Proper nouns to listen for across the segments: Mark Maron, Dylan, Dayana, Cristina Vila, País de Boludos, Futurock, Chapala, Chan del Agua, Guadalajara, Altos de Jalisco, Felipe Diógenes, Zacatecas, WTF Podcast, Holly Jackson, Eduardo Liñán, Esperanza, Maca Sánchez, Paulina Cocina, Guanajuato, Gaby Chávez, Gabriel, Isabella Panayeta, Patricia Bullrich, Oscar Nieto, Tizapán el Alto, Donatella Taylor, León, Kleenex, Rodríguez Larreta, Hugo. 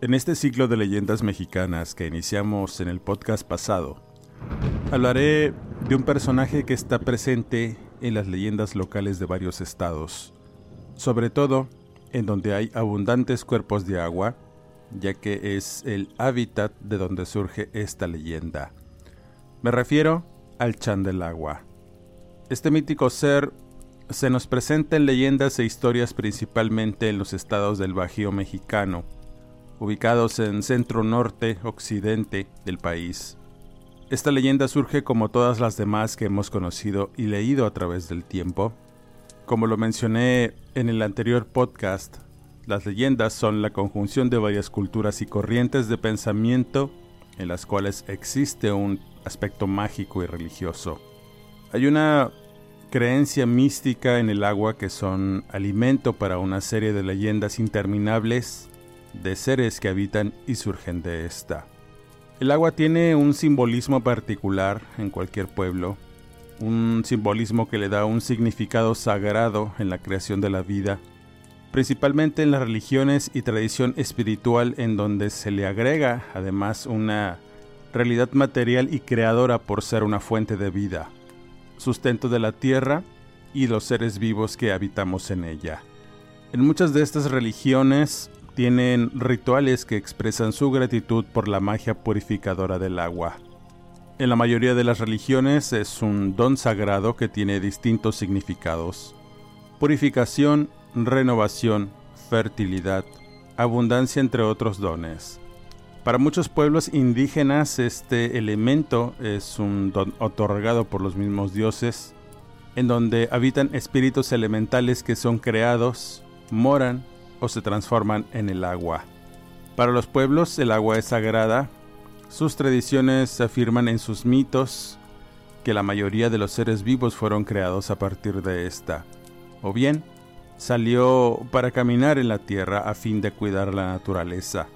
En este ciclo de leyendas mexicanas que iniciamos en el podcast pasado, hablaré de un personaje que está presente en las leyendas locales de varios estados, sobre todo en donde hay abundantes cuerpos de agua, ya que es el hábitat de donde surge esta leyenda. Me refiero al Chan del Agua. Este mítico ser se nos presenta en leyendas e historias principalmente en los estados del Bajío Mexicano, ubicados en centro norte occidente del país. Esta leyenda surge como todas las demás que hemos conocido y leído a través del tiempo. Como lo mencioné en el anterior podcast, las leyendas son la conjunción de varias culturas y corrientes de pensamiento en las cuales existe un aspecto mágico y religioso. Hay una creencia mística en el agua que son alimento para una serie de leyendas interminables de seres que habitan y surgen de esta. El agua tiene un simbolismo particular en cualquier pueblo, un simbolismo que le da un significado sagrado en la creación de la vida, principalmente en las religiones y tradición espiritual, en donde se le agrega además una realidad material y creadora por ser una fuente de vida, sustento de la tierra y los seres vivos que habitamos en ella. En muchas de estas religiones tienen rituales que expresan su gratitud por la magia purificadora del agua. En la mayoría de las religiones es un don sagrado que tiene distintos significados: purificación, renovación, fertilidad, abundancia, entre otros dones. Para muchos pueblos indígenas este elemento es un don otorgado por los mismos dioses, en donde habitan espíritus elementales que son creados, moran o se transforman en el agua. Para los pueblos el agua es sagrada. Sus tradiciones afirman en sus mitos que la mayoría de los seres vivos fueron creados a partir de esta, o bien salió para caminar en la tierra a fin de cuidar la naturaleza.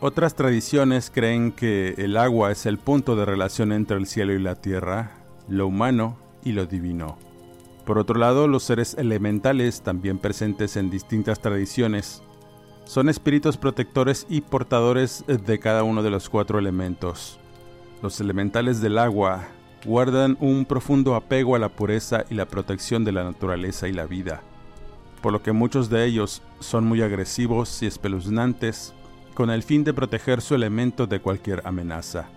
Otras tradiciones creen que el agua es el punto de relación entre el cielo y la tierra, lo humano y lo divino. Por otro lado, los seres elementales, también presentes en distintas tradiciones, son espíritus protectores y portadores de cada uno de los 4 elementos. Los elementales del agua guardan un profundo apego a la pureza y la protección de la naturaleza y la vida, por lo que muchos de ellos son muy agresivos y espeluznantes, con el fin de proteger su elemento de cualquier amenaza.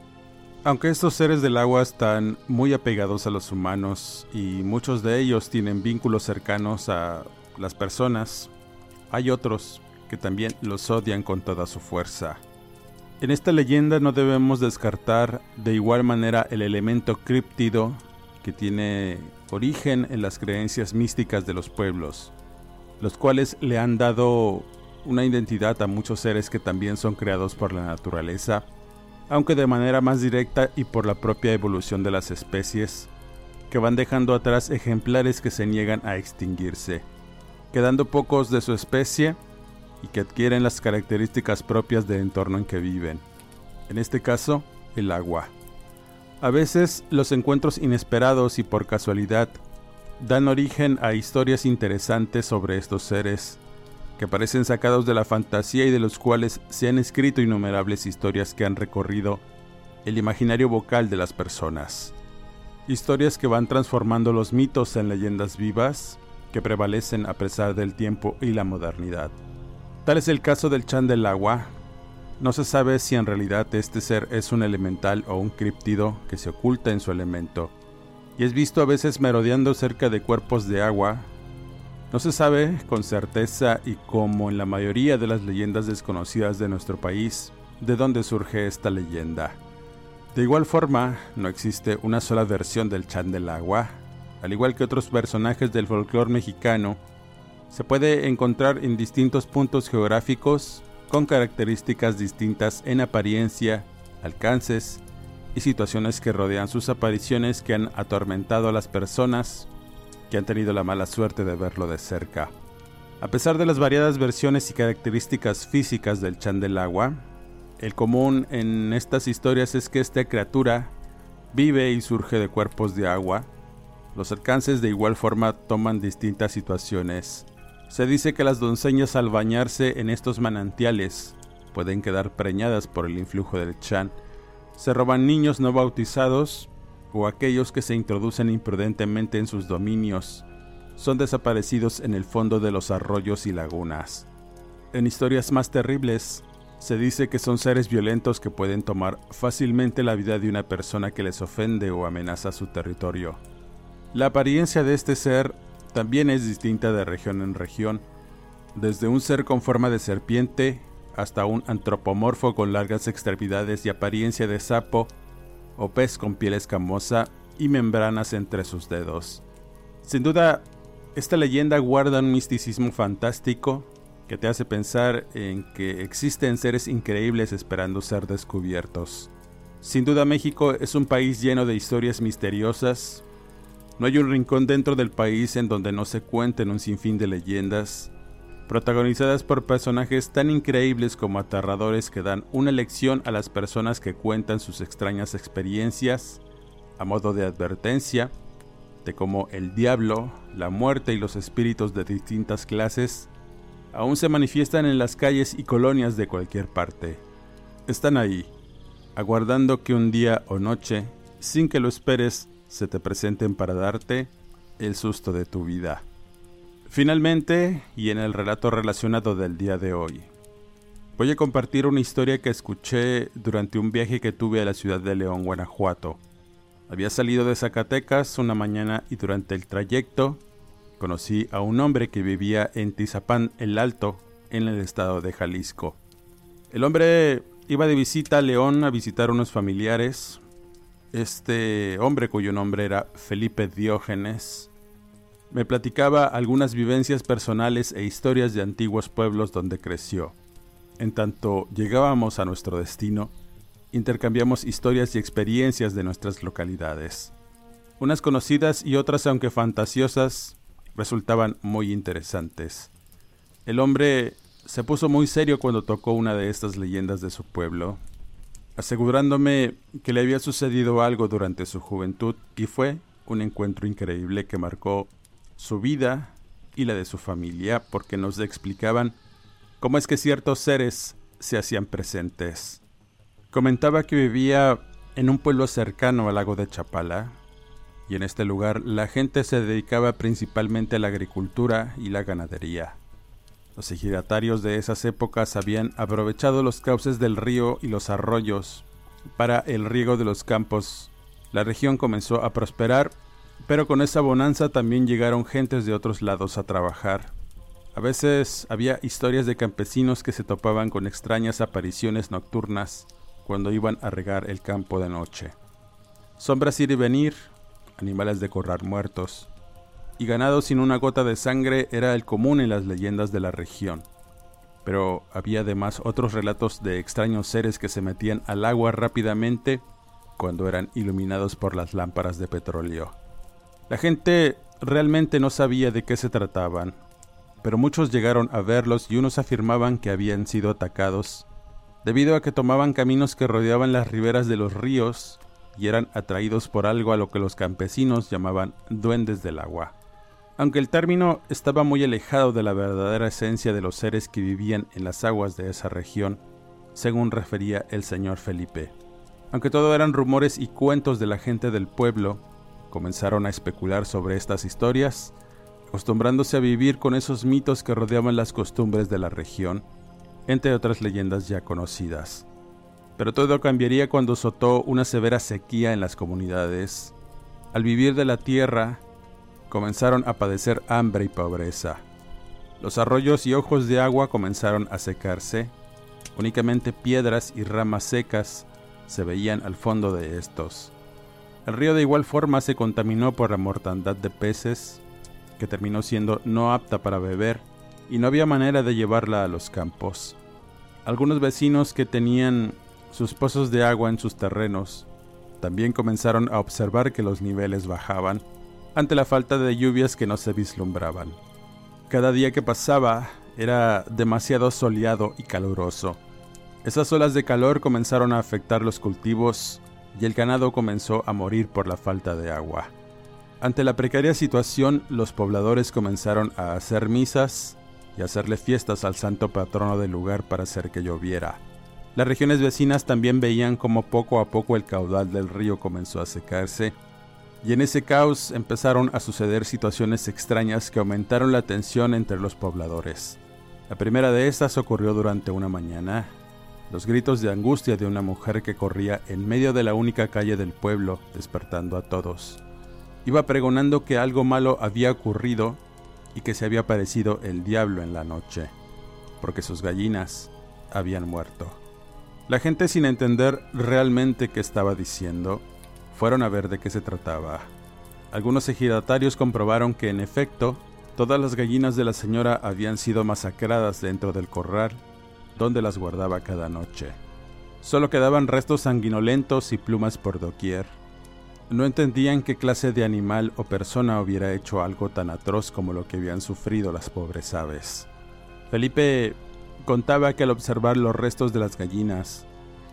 Aunque estos seres del agua están muy apegados a los humanos y muchos de ellos tienen vínculos cercanos a las personas, hay otros que también los odian con toda su fuerza. En esta leyenda no debemos descartar de igual manera el elemento críptido, que tiene origen en las creencias místicas de los pueblos, los cuales le han dado una identidad a muchos seres que también son creados por la naturaleza, aunque de manera más directa y por la propia evolución de las especies, que van dejando atrás ejemplares que se niegan a extinguirse, quedando pocos de su especie y que adquieren las características propias del entorno en que viven, en este caso, el agua. A veces, los encuentros inesperados y por casualidad dan origen a historias interesantes sobre estos seres, que parecen sacados de la fantasía y de los cuales se han escrito innumerables historias que han recorrido el imaginario vocal de las personas. Historias que van transformando los mitos en leyendas vivas que prevalecen a pesar del tiempo y la modernidad. Tal es el caso del Chan del Agua, No se sabe si en realidad este ser es un elemental o un críptido que se oculta en su elemento, y es visto a veces merodeando cerca de cuerpos de agua. No se sabe con certeza, y como en la mayoría de las leyendas desconocidas de nuestro país, de dónde surge esta leyenda. De igual forma, no existe una sola versión del Chan del Agua. Al igual que otros personajes del folclore mexicano, se puede encontrar en distintos puntos geográficos con características distintas en apariencia, alcances y situaciones que rodean sus apariciones, que han atormentado a las personas que han tenido la mala suerte de verlo de cerca. A pesar de las variadas versiones y características físicas del Chan del Agua, el común en estas historias es que esta criatura vive y surge de cuerpos de agua. Los alcances de igual forma toman distintas situaciones. Se dice que las doncellas, al bañarse en estos manantiales, pueden quedar preñadas por el influjo del Chan. Se roban niños no bautizados o aquellos que se introducen imprudentemente en sus dominios. Son desaparecidos en el fondo de los arroyos y lagunas. En historias más terribles, se dice que son seres violentos que pueden tomar fácilmente la vida de una persona que les ofende o amenaza su territorio. La apariencia de este ser también es distinta de región en región, desde un ser con forma de serpiente hasta un antropomorfo con largas extremidades y apariencia de sapo, o pez con piel escamosa y membranas entre sus dedos. Sin duda, esta leyenda guarda un misticismo fantástico que te hace pensar en que existen seres increíbles esperando ser descubiertos. Sin duda, México es un país lleno de historias misteriosas. No hay un rincón dentro del país en donde no se cuenten un sinfín de leyendas, protagonizadas por personajes tan increíbles como aterradores, que dan una lección a las personas que cuentan sus extrañas experiencias, a modo de advertencia, de cómo el diablo, la muerte y los espíritus de distintas clases aún se manifiestan en las calles y colonias de cualquier parte. Están ahí, aguardando que un día o noche, sin que lo esperes, se te presenten para darte el susto de tu vida. Finalmente, y en el relato relacionado del día de hoy, voy a compartir una historia que escuché durante un viaje que tuve a la ciudad de León, Guanajuato. Había salido de Zacatecas una mañana y durante el trayecto conocí a un hombre que vivía en Tizapán el Alto, en el estado de Jalisco. El hombre iba de visita a León a visitar unos familiares. Este hombre, cuyo nombre era Felipe Diógenes, me platicaba algunas vivencias personales e historias de antiguos pueblos donde creció. En tanto llegábamos a nuestro destino, intercambiamos historias y experiencias de nuestras localidades. Unas conocidas y otras, aunque fantasiosas, resultaban muy interesantes. El hombre se puso muy serio cuando tocó una de estas leyendas de su pueblo, asegurándome que le había sucedido algo durante su juventud, y fue un encuentro increíble que marcó su vida y la de su familia, porque nos explicaban cómo es que ciertos seres se hacían presentes. Comentaba que vivía en un pueblo cercano al lago de Chapala, y en este lugar la gente se dedicaba principalmente a la agricultura y la ganadería. Los ejidatarios de esas épocas habían aprovechado los cauces del río y los arroyos para el riego de los campos. La región comenzó a prosperar, pero con esa bonanza también llegaron gentes de otros lados a trabajar. A veces había historias de campesinos que se topaban con extrañas apariciones nocturnas cuando iban a regar el campo de noche. Sombras ir y venir, animales de corral muertos y ganado sin una gota de sangre era el común en las leyendas de la región. Pero había además otros relatos de extraños seres que se metían al agua rápidamente cuando eran iluminados por las lámparas de petróleo. La gente realmente no sabía de qué se trataban, pero muchos llegaron a verlos y unos afirmaban que habían sido atacados debido a que tomaban caminos que rodeaban las riberas de los ríos y eran atraídos por algo a lo que los campesinos llamaban duendes del agua. Aunque el término estaba muy alejado de la verdadera esencia de los seres que vivían en las aguas de esa región, según refería el señor Felipe. Aunque todo eran rumores y cuentos de la gente del pueblo, comenzaron a especular sobre estas historias, acostumbrándose a vivir con esos mitos que rodeaban las costumbres de la región, entre otras leyendas ya conocidas. Pero todo cambiaría cuando azotó una severa sequía en las comunidades. Al vivir de la tierra, comenzaron a padecer hambre y pobreza. Los arroyos y ojos de agua comenzaron a secarse. Únicamente piedras y ramas secas se veían al fondo de estos. El río de igual forma se contaminó por la mortandad de peces, que terminó siendo no apta para beber y no había manera de llevarla a los campos. Algunos vecinos que tenían sus pozos de agua en sus terrenos también comenzaron a observar que los niveles bajaban ante la falta de lluvias que no se vislumbraban. Cada día que pasaba era demasiado soleado y caluroso. Esas olas de calor comenzaron a afectar los cultivos y el ganado comenzó a morir por la falta de agua. Ante la precaria situación, los pobladores comenzaron a hacer misas y hacerle fiestas al santo patrono del lugar para hacer que lloviera. Las regiones vecinas también veían cómo poco a poco el caudal del río comenzó a secarse, y en ese caos empezaron a suceder situaciones extrañas que aumentaron la tensión entre los pobladores. La primera de estas ocurrió durante una mañana. Los gritos de angustia de una mujer que corría en medio de la única calle del pueblo, despertando a todos. Iba pregonando que algo malo había ocurrido y que se había aparecido el diablo en la noche, porque sus gallinas habían muerto. La gente, sin entender realmente qué estaba diciendo, fueron a ver de qué se trataba. Algunos ejidatarios comprobaron que, en efecto, todas las gallinas de la señora habían sido masacradas dentro del corral donde las guardaba cada noche. Solo quedaban restos sanguinolentos y plumas por doquier. No entendían qué clase de animal o persona hubiera hecho algo tan atroz como lo que habían sufrido las pobres aves. Felipe contaba que al observar los restos de las gallinas,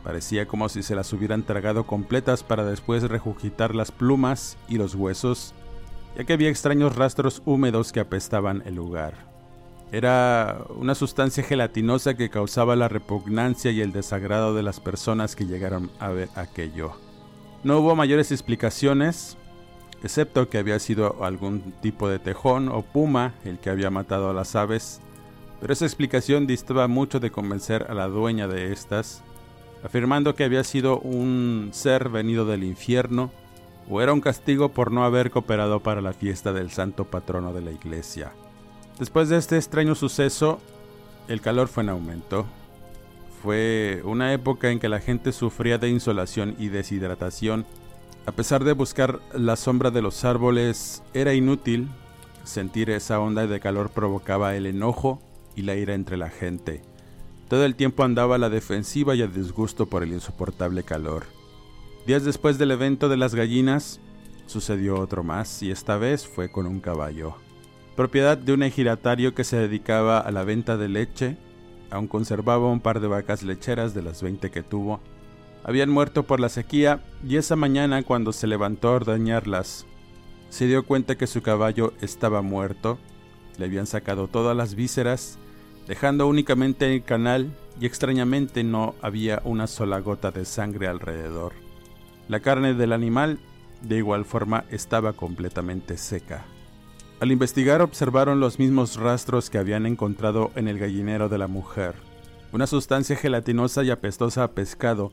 parecía como si se las hubieran tragado completas para después regurgitar las plumas y los huesos, ya que había extraños rastros húmedos que apestaban el lugar. Era una sustancia gelatinosa que causaba la repugnancia y el desagrado de las personas que llegaron a ver aquello. No hubo mayores explicaciones, excepto que había sido algún tipo de tejón o puma el que había matado a las aves, pero esa explicación distaba mucho de convencer a la dueña de estas, afirmando que había sido un ser venido del infierno o era un castigo por no haber cooperado para la fiesta del santo patrono de la iglesia. Después de este extraño suceso, el calor fue en aumento. Fue una época en que la gente sufría de insolación y deshidratación. A pesar de buscar la sombra de los árboles, era inútil. Sentir esa onda de calor provocaba el enojo y la ira entre la gente. Todo el tiempo andaba a la defensiva y a disgusto por el insoportable calor. Días después del evento de las gallinas, sucedió otro más, y esta vez fue con un caballo. Propiedad de un ejidatario que se dedicaba a la venta de leche. Aún conservaba un par de vacas lecheras de las 20 que tuvo. Habían muerto por la sequía, y esa mañana, cuando se levantó a ordeñarlas, se dio cuenta que su caballo estaba muerto. Le habían sacado todas las vísceras, dejando únicamente el canal, y extrañamente no había una sola gota de sangre alrededor. La carne del animal, de igual forma, estaba completamente seca. Al investigar, observaron los mismos rastros que habían encontrado en el gallinero de la mujer, una sustancia gelatinosa y apestosa a pescado,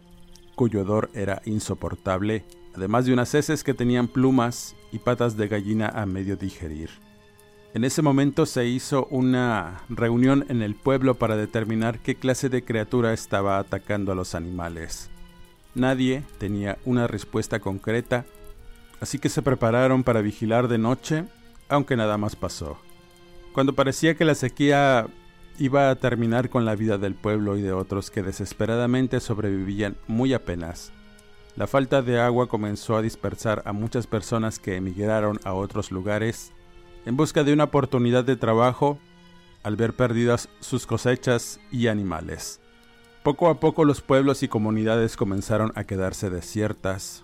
cuyo odor era insoportable, además de unas heces que tenían plumas y patas de gallina a medio digerir. En ese momento se hizo una reunión en el pueblo para determinar qué clase de criatura estaba atacando a los animales. Nadie tenía una respuesta concreta, así que se prepararon para vigilar de noche, aunque nada más pasó. Cuando parecía que la sequía iba a terminar con la vida del pueblo y de otros que desesperadamente sobrevivían muy apenas, la falta de agua comenzó a dispersar a muchas personas que emigraron a otros lugares en busca de una oportunidad de trabajo al ver perdidas sus cosechas y animales. Poco a poco los pueblos y comunidades comenzaron a quedarse desiertas.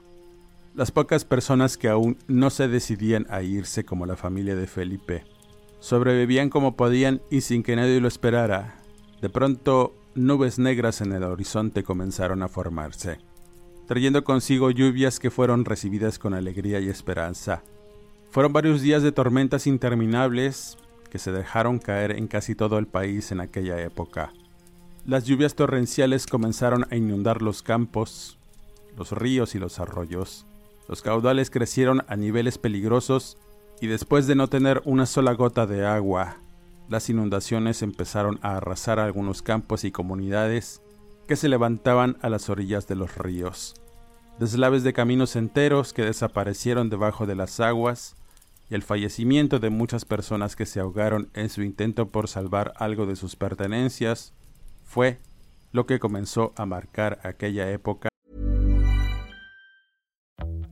Las pocas personas que aún no se decidían a irse, como la familia de Felipe, sobrevivían como podían y sin que nadie lo esperara. De pronto, nubes negras en el horizonte comenzaron a formarse, trayendo consigo lluvias que fueron recibidas con alegría y esperanza. Fueron varios días de tormentas interminables que se dejaron caer en casi todo el país en aquella época. Las lluvias torrenciales comenzaron a inundar los campos, los ríos y los arroyos. Los caudales crecieron a niveles peligrosos y después de no tener una sola gota de agua, las inundaciones empezaron a arrasar algunos campos y comunidades que se levantaban a las orillas de los ríos. Deslaves de caminos enteros que desaparecieron debajo de las aguas y el fallecimiento de muchas personas que se ahogaron en su intento por salvar algo de sus pertenencias fue lo que comenzó a marcar aquella época.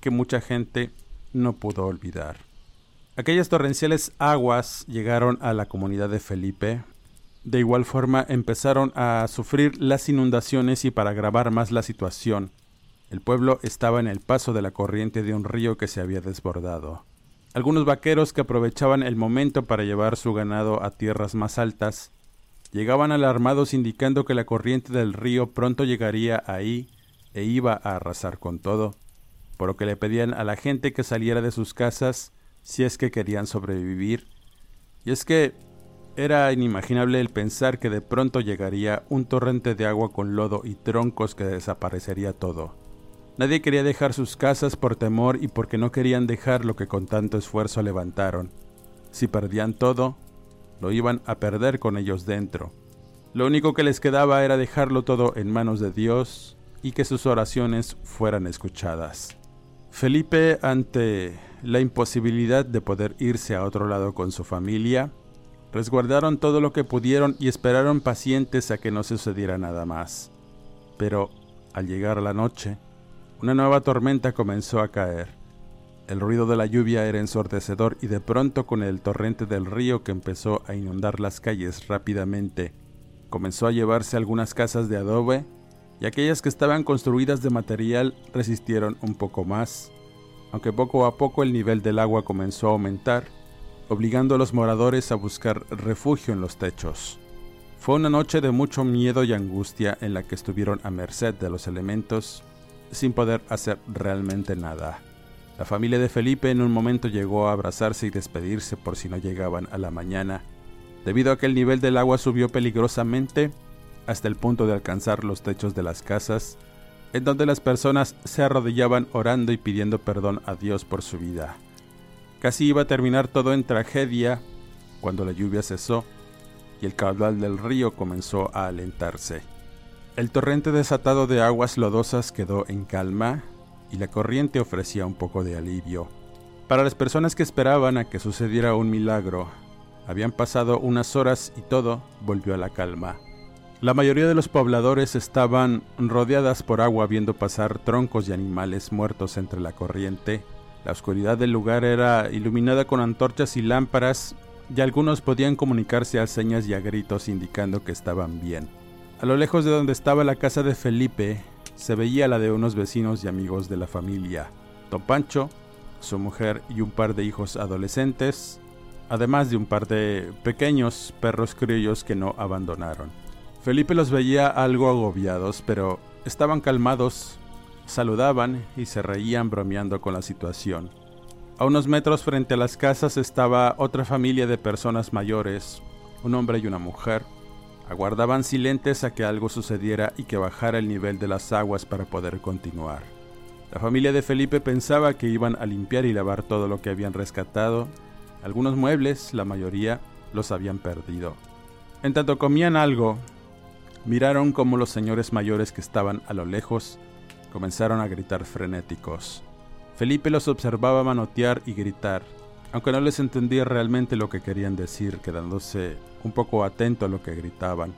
Que mucha gente no pudo olvidar. Aquellas torrenciales aguas llegaron a la comunidad de Felipe. De igual forma empezaron a sufrir las inundaciones y para agravar más la situación, el pueblo estaba en el paso de la corriente de un río que se había desbordado. Algunos vaqueros que aprovechaban el momento para llevar su ganado a tierras más altas, llegaban alarmados indicando que la corriente del río pronto llegaría ahí e iba a arrasar con todo, por lo que le pedían a la gente que saliera de sus casas si es que querían sobrevivir. Y es que era inimaginable el pensar que de pronto llegaría un torrente de agua con lodo y troncos que desaparecería todo. Nadie quería dejar sus casas por temor y porque no querían dejar lo que con tanto esfuerzo levantaron. Si perdían todo, lo iban a perder con ellos dentro. Lo único que les quedaba era dejarlo todo en manos de Dios y que sus oraciones fueran escuchadas. Felipe, ante la imposibilidad de poder irse a otro lado con su familia, resguardaron todo lo que pudieron y esperaron pacientes a que no sucediera nada más. Pero, al llegar la noche, una nueva tormenta comenzó a caer. El ruido de la lluvia era ensordecedor y de pronto, con el torrente del río que empezó a inundar las calles rápidamente, comenzó a llevarse algunas casas de adobe y aquellas que estaban construidas de material resistieron un poco más, aunque poco a poco el nivel del agua comenzó a aumentar, obligando a los moradores a buscar refugio en los techos. Fue una noche de mucho miedo y angustia en la que estuvieron a merced de los elementos, sin poder hacer realmente nada. La familia de Felipe en un momento llegó a abrazarse y despedirse por si no llegaban a la mañana, debido a que el nivel del agua subió peligrosamente, hasta el punto de alcanzar los techos de las casas, en donde las personas se arrodillaban orando y pidiendo perdón a Dios por su vida. Casi iba a terminar todo en tragedia cuando la lluvia cesó y el caudal del río comenzó a alentarse. El torrente desatado de aguas lodosas quedó en calma y la corriente ofrecía un poco de alivio. Para las personas que esperaban a que sucediera un milagro, habían pasado unas horas y todo volvió a la calma. La mayoría de los pobladores estaban rodeadas por agua viendo pasar troncos y animales muertos entre la corriente. La oscuridad del lugar era iluminada con antorchas y lámparas y algunos podían comunicarse a señas y a gritos indicando que estaban bien. A lo lejos de donde estaba la casa de Felipe se veía la de unos vecinos y amigos de la familia: Don Pancho, su mujer y un par de hijos adolescentes, además de un par de pequeños perros criollos que no abandonaron. Felipe los veía algo agobiados, pero estaban calmados, saludaban y se reían bromeando con la situación. A unos metros frente a las casas estaba otra familia de personas mayores, un hombre y una mujer. Aguardaban silentes a que algo sucediera y que bajara el nivel de las aguas para poder continuar. La familia de Felipe pensaba que iban a limpiar y lavar todo lo que habían rescatado, algunos muebles, la mayoría, los habían perdido. En tanto comían algo, miraron cómo los señores mayores que estaban a lo lejos comenzaron a gritar frenéticos. Felipe los observaba manotear y gritar, aunque no les entendía realmente lo que querían decir, quedándose un poco atento a lo que gritaban.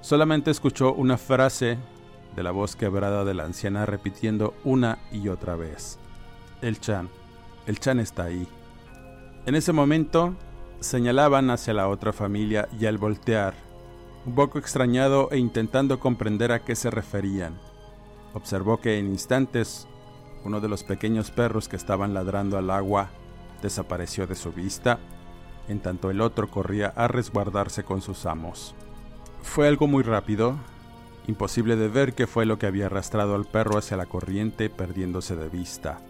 Solamente escuchó una frase de la voz quebrada de la anciana repitiendo una y otra vez: El Chan está ahí. En ese momento señalaban hacia la otra familia y al voltear, un poco extrañado e intentando comprender a qué se referían, observó que en instantes uno de los pequeños perros que estaban ladrando al agua desapareció de su vista, en tanto el otro corría a resguardarse con sus amos. Fue algo muy rápido, imposible de ver qué fue lo que había arrastrado al perro hacia la corriente, perdiéndose de vista.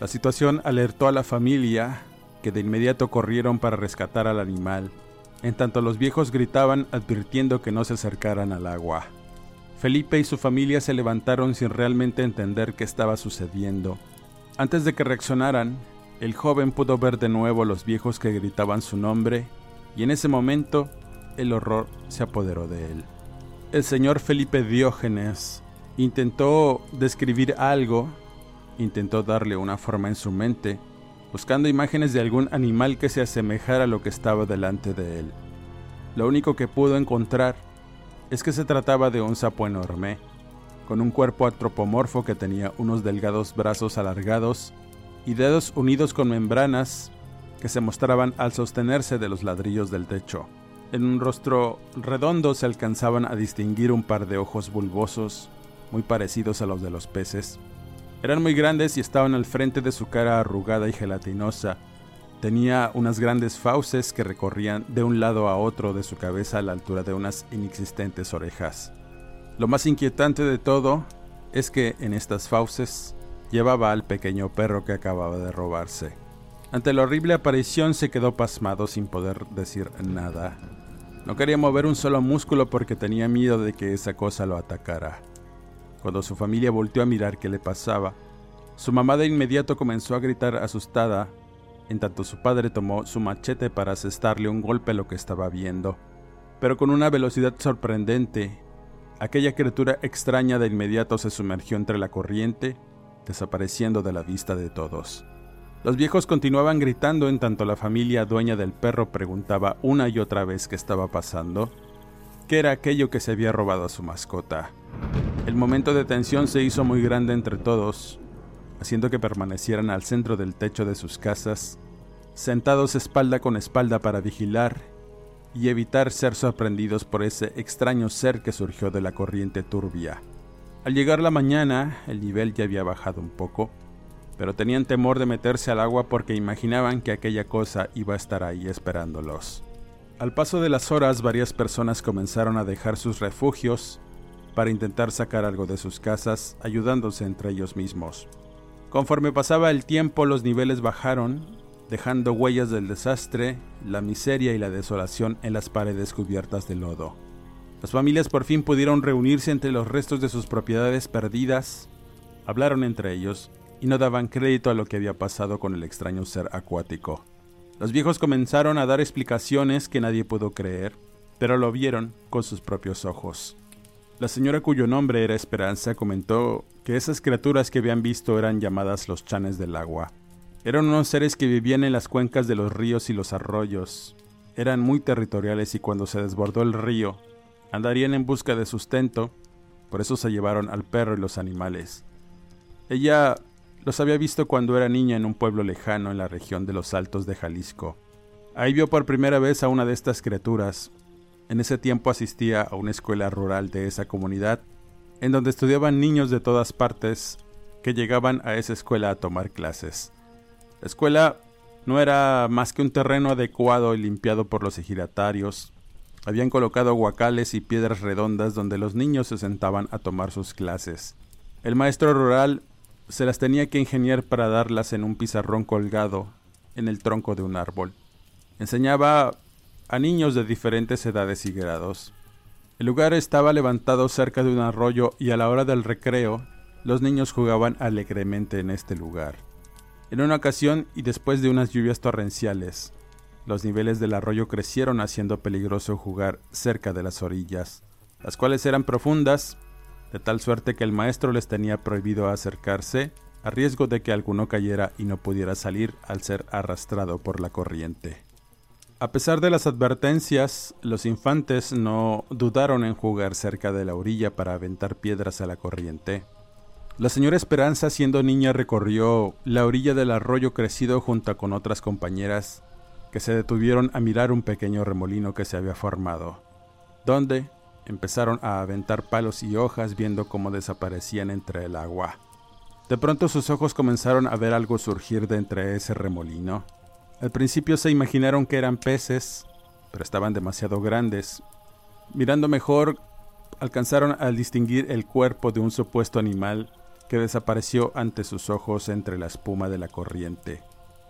La situación alertó a la familia, que de inmediato corrieron para rescatar al animal, en tanto los viejos gritaban advirtiendo que no se acercaran al agua. Felipe y su familia se levantaron sin realmente entender qué estaba sucediendo. Antes de que reaccionaran, el joven pudo ver de nuevo a los viejos que gritaban su nombre, y en ese momento, el horror se apoderó de él. El señor Felipe Diógenes intentó describir algo, intentó darle una forma en su mente, buscando imágenes de algún animal que se asemejara a lo que estaba delante de él. Lo único que pudo encontrar es que se trataba de un sapo enorme, con un cuerpo antropomorfo que tenía unos delgados brazos alargados y dedos unidos con membranas que se mostraban al sostenerse de los ladrillos del techo. En un rostro redondo se alcanzaban a distinguir un par de ojos bulbosos, muy parecidos a los de los peces. Eran muy grandes y estaban al frente de su cara arrugada y gelatinosa. Tenía unas grandes fauces que recorrían de un lado a otro de su cabeza a la altura de unas inexistentes orejas. Lo más inquietante de todo es que en estas fauces llevaba al pequeño perro que acababa de robarse. Ante la horrible aparición se quedó pasmado sin poder decir nada. No quería mover un solo músculo porque tenía miedo de que esa cosa lo atacara. Cuando su familia volteó a mirar qué le pasaba, su mamá de inmediato comenzó a gritar asustada, en tanto su padre tomó su machete para asestarle un golpe a lo que estaba viendo. Pero con una velocidad sorprendente, aquella criatura extraña de inmediato se sumergió entre la corriente, desapareciendo de la vista de todos. Los viejos continuaban gritando en tanto la familia dueña del perro preguntaba una y otra vez qué estaba pasando, qué era aquello que se había robado a su mascota. El momento de tensión se hizo muy grande entre todos, haciendo que permanecieran al centro del techo de sus casas, sentados espalda con espalda para vigilar y evitar ser sorprendidos por ese extraño ser que surgió de la corriente turbia. Al llegar la mañana, el nivel ya había bajado un poco, pero tenían temor de meterse al agua porque imaginaban que aquella cosa iba a estar ahí esperándolos. Al paso de las horas, varias personas comenzaron a dejar sus refugios para intentar sacar algo de sus casas, ayudándose entre ellos mismos. Conforme pasaba el tiempo, los niveles bajaron, dejando huellas del desastre, la miseria y la desolación en las paredes cubiertas de lodo. Las familias por fin pudieron reunirse entre los restos de sus propiedades perdidas, hablaron entre ellos y no daban crédito a lo que había pasado con el extraño ser acuático. Los viejos comenzaron a dar explicaciones que nadie pudo creer, pero lo vieron con sus propios ojos. La señora, cuyo nombre era Esperanza, comentó que esas criaturas que habían visto eran llamadas los chanes del agua. Eran unos seres que vivían en las cuencas de los ríos y los arroyos. Eran muy territoriales y cuando se desbordó el río, andarían en busca de sustento, por eso se llevaron al perro y los animales. Ella los había visto cuando era niña en un pueblo lejano en la región de los Altos de Jalisco. Ahí vio por primera vez a una de estas criaturas. En ese tiempo asistía a una escuela rural de esa comunidad, en donde estudiaban niños de todas partes que llegaban a esa escuela a tomar clases. La escuela no era más que un terreno adecuado y limpiado por los ejidatarios. Habían colocado guacales y piedras redondas donde los niños se sentaban a tomar sus clases. El maestro rural se las tenía que ingeniar para darlas en un pizarrón colgado en el tronco de un árbol. Enseñaba a niños de diferentes edades y grados. El lugar estaba levantado cerca de un arroyo y a la hora del recreo, los niños jugaban alegremente en este lugar. En una ocasión y después de unas lluvias torrenciales, los niveles del arroyo crecieron haciendo peligroso jugar cerca de las orillas, las cuales eran profundas, de tal suerte que el maestro les tenía prohibido acercarse, a riesgo de que alguno cayera y no pudiera salir al ser arrastrado por la corriente. A pesar de las advertencias, los infantes no dudaron en jugar cerca de la orilla para aventar piedras a la corriente. La señora Esperanza, siendo niña, recorrió la orilla del arroyo crecido junto con otras compañeras que se detuvieron a mirar un pequeño remolino que se había formado, donde empezaron a aventar palos y hojas viendo cómo desaparecían entre el agua. De pronto sus ojos comenzaron a ver algo surgir de entre ese remolino. Al principio se imaginaron que eran peces, pero estaban demasiado grandes. Mirando mejor, alcanzaron a distinguir el cuerpo de un supuesto animal que desapareció ante sus ojos entre la espuma de la corriente.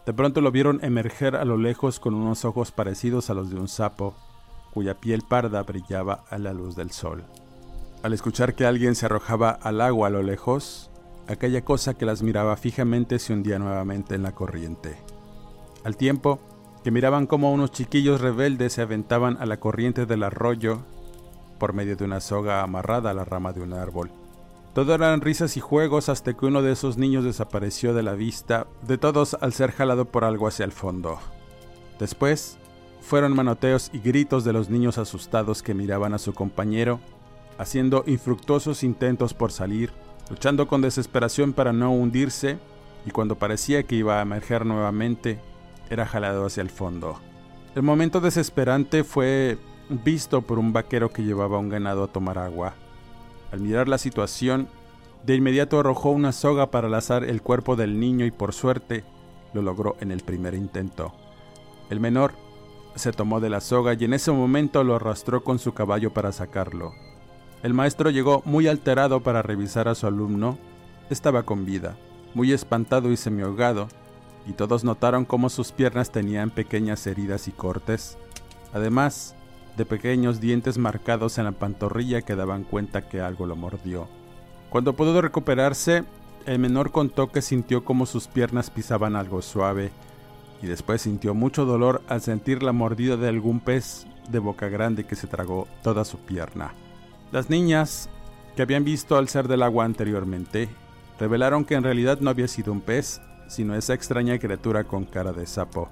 De pronto lo vieron emerger a lo lejos con unos ojos parecidos a los de un sapo, cuya piel parda brillaba a la luz del sol. Al escuchar que alguien se arrojaba al agua a lo lejos, aquella cosa que las miraba fijamente se hundía nuevamente en la corriente. Al tiempo que miraban cómo unos chiquillos rebeldes se aventaban a la corriente del arroyo por medio de una soga amarrada a la rama de un árbol. Todo eran risas y juegos hasta que uno de esos niños desapareció de la vista de todos al ser jalado por algo hacia el fondo. Después fueron manoteos y gritos de los niños asustados que miraban a su compañero, haciendo infructuosos intentos por salir, luchando con desesperación para no hundirse, y cuando parecía que iba a emerger nuevamente, era jalado hacia el fondo. El momento desesperante fue visto por un vaquero que llevaba un ganado a tomar agua. Al mirar la situación, de inmediato arrojó una soga para lazar el cuerpo del niño y por suerte lo logró en el primer intento. El menor se tomó de la soga y en ese momento lo arrastró con su caballo para sacarlo. El maestro llegó muy alterado para revisar a su alumno. Estaba con vida, muy espantado y semihogado, y todos notaron cómo sus piernas tenían pequeñas heridas y cortes, además de pequeños dientes marcados en la pantorrilla que daban cuenta que algo lo mordió. Cuando pudo recuperarse, el menor contó que sintió como sus piernas pisaban algo suave, y después sintió mucho dolor al sentir la mordida de algún pez de boca grande que se tragó toda su pierna. Las niñas, que habían visto al ser del agua anteriormente, revelaron que en realidad no había sido un pez, sino esa extraña criatura con cara de sapo.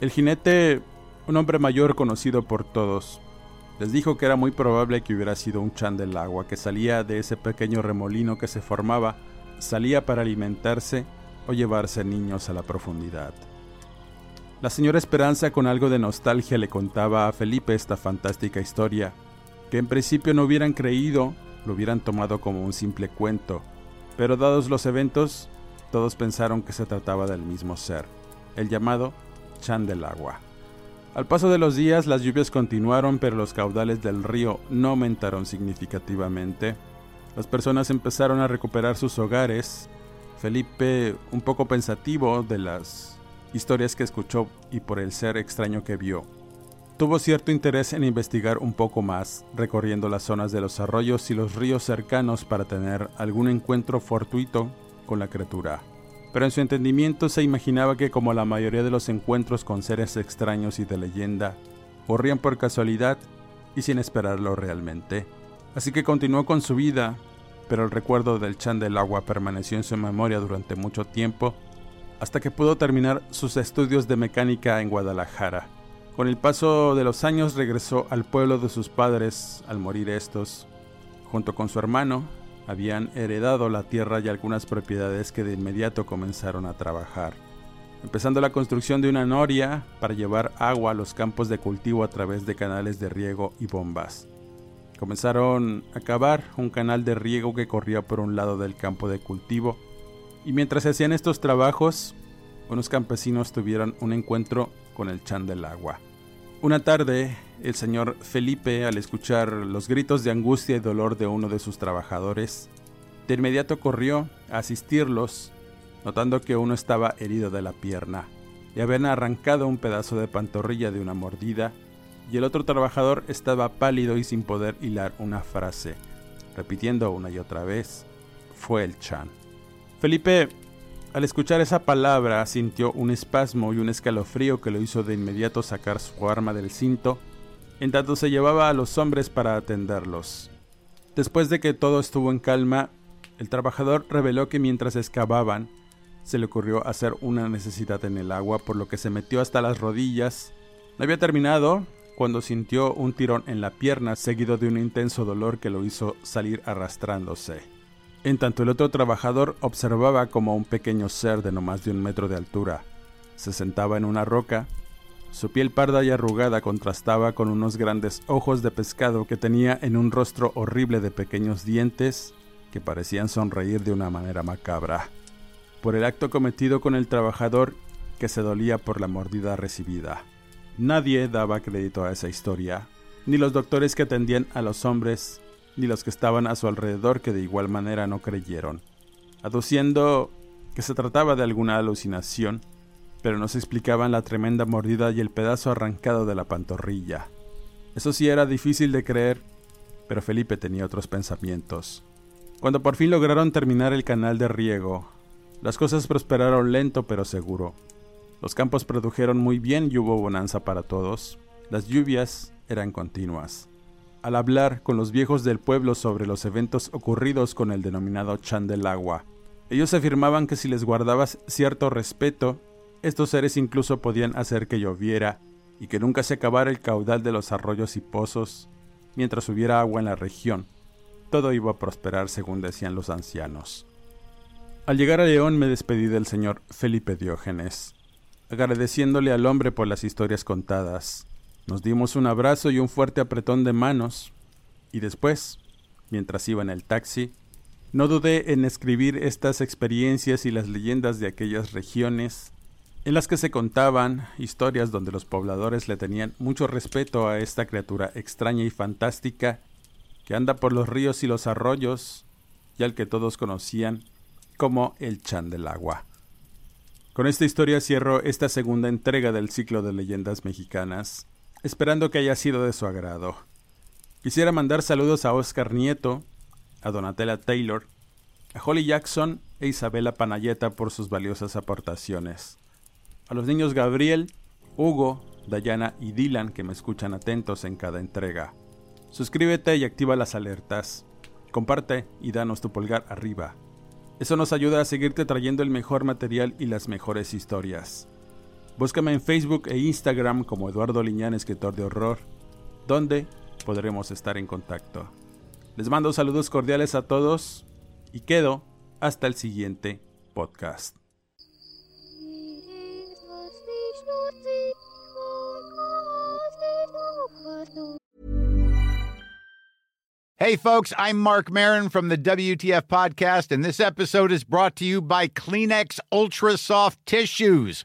El jinete, un hombre mayor conocido por todos, les dijo que era muy probable que hubiera sido un chan del agua que salía de ese pequeño remolino que se formaba, salía para alimentarse o llevarse niños a la profundidad. La señora Esperanza, con algo de nostalgia, le contaba a Felipe esta fantástica historia, que en principio no hubieran creído, lo hubieran tomado como un simple cuento, pero dados los eventos, todos pensaron que se trataba del mismo ser, el llamado Chan del Agua. Al paso de los días, las lluvias continuaron, pero los caudales del río no aumentaron significativamente. Las personas empezaron a recuperar sus hogares. Felipe, un poco pensativo de las historias que escuchó y por el ser extraño que vio, tuvo cierto interés en investigar un poco más, recorriendo las zonas de los arroyos y los ríos cercanos para tener algún encuentro fortuito con la criatura, pero en su entendimiento se imaginaba que, como la mayoría de los encuentros con seres extraños y de leyenda, ocurrían por casualidad y sin esperarlo realmente. Así que continuó con su vida, pero el recuerdo del Chan del Agua permaneció en su memoria durante mucho tiempo, hasta que pudo terminar sus estudios de mecánica en Guadalajara. Con el paso de los años regresó al pueblo de sus padres. Al morir estos, junto con su hermano, habían heredado la tierra y algunas propiedades que de inmediato comenzaron a trabajar, empezando la construcción de una noria para llevar agua a los campos de cultivo a través de canales de riego y bombas. Comenzaron a cavar un canal de riego que corría por un lado del campo de cultivo, y mientras hacían estos trabajos, unos campesinos tuvieron un encuentro con el Chan del Agua. Una tarde, el señor Felipe, al escuchar los gritos de angustia y dolor de uno de sus trabajadores, de inmediato corrió a asistirlos, notando que uno estaba herido de la pierna. Le habían arrancado un pedazo de pantorrilla de una mordida, y el otro trabajador estaba pálido y sin poder hilar una frase, repitiendo una y otra vez: fue el Chan. Felipe Al escuchar esa palabra, sintió un espasmo y un escalofrío que lo hizo de inmediato sacar su arma del cinto, en tanto se llevaba a los hombres para atenderlos. Después de que todo estuvo en calma, el trabajador reveló que mientras excavaban, se le ocurrió hacer una necesidad en el agua, por lo que se metió hasta las rodillas. No había terminado cuando sintió un tirón en la pierna, seguido de un intenso dolor que lo hizo salir arrastrándose. En tanto, el otro trabajador observaba como un pequeño ser de no más de 1 metro de altura se sentaba en una roca. Su piel parda y arrugada contrastaba con unos grandes ojos de pescado que tenía en un rostro horrible de pequeños dientes que parecían sonreír de una manera macabra por el acto cometido con el trabajador, que se dolía por la mordida recibida. Nadie daba crédito a esa historia, ni los doctores que atendían a los hombres, ni los que estaban a su alrededor, que de igual manera no creyeron, aduciendo que se trataba de alguna alucinación, pero no se explicaban la tremenda mordida y el pedazo arrancado de la pantorrilla. Eso sí era difícil de creer, pero Felipe tenía otros pensamientos. Cuando por fin lograron terminar el canal de riego, las cosas prosperaron lento pero seguro. Los campos produjeron muy bien y hubo bonanza para todos. Las lluvias eran continuas. Al hablar con los viejos del pueblo sobre los eventos ocurridos con el denominado Chan del Agua, ellos afirmaban que si les guardabas cierto respeto, estos seres incluso podían hacer que lloviera y que nunca se acabara el caudal de los arroyos y pozos. Mientras hubiera agua en la región, todo iba a prosperar, según decían los ancianos. Al llegar a León, me despedí del señor Felipe Diógenes, agradeciéndole al hombre por las historias contadas. Nos dimos un abrazo y un fuerte apretón de manos, y después, mientras iba en el taxi, no dudé en escribir estas experiencias y las leyendas de aquellas regiones en las que se contaban historias donde los pobladores le tenían mucho respeto a esta criatura extraña y fantástica que anda por los ríos y los arroyos, y al que todos conocían como el Chan del Agua. Con esta historia cierro esta segunda entrega del ciclo de leyendas mexicanas, esperando que haya sido de su agrado. Quisiera mandar saludos a Oscar Nieto, a Donatella Taylor, a Holly Jackson e Isabella Panayeta por sus valiosas aportaciones, a los niños Gabriel, Hugo, Dayana y Dylan, que me escuchan atentos en cada entrega. Suscríbete y activa las alertas, comparte y danos tu pulgar arriba. Eso nos ayuda a seguirte trayendo el mejor material y las mejores historias. Búscame en Facebook e Instagram como Eduardo Liñán, escritor de horror, donde podremos estar en contacto. Les mando saludos cordiales a todos y quedo hasta el siguiente podcast. Hey folks, I'm Mark Maron from the WTF Podcast, and this episode is brought to you by Kleenex Ultra Soft Tissues,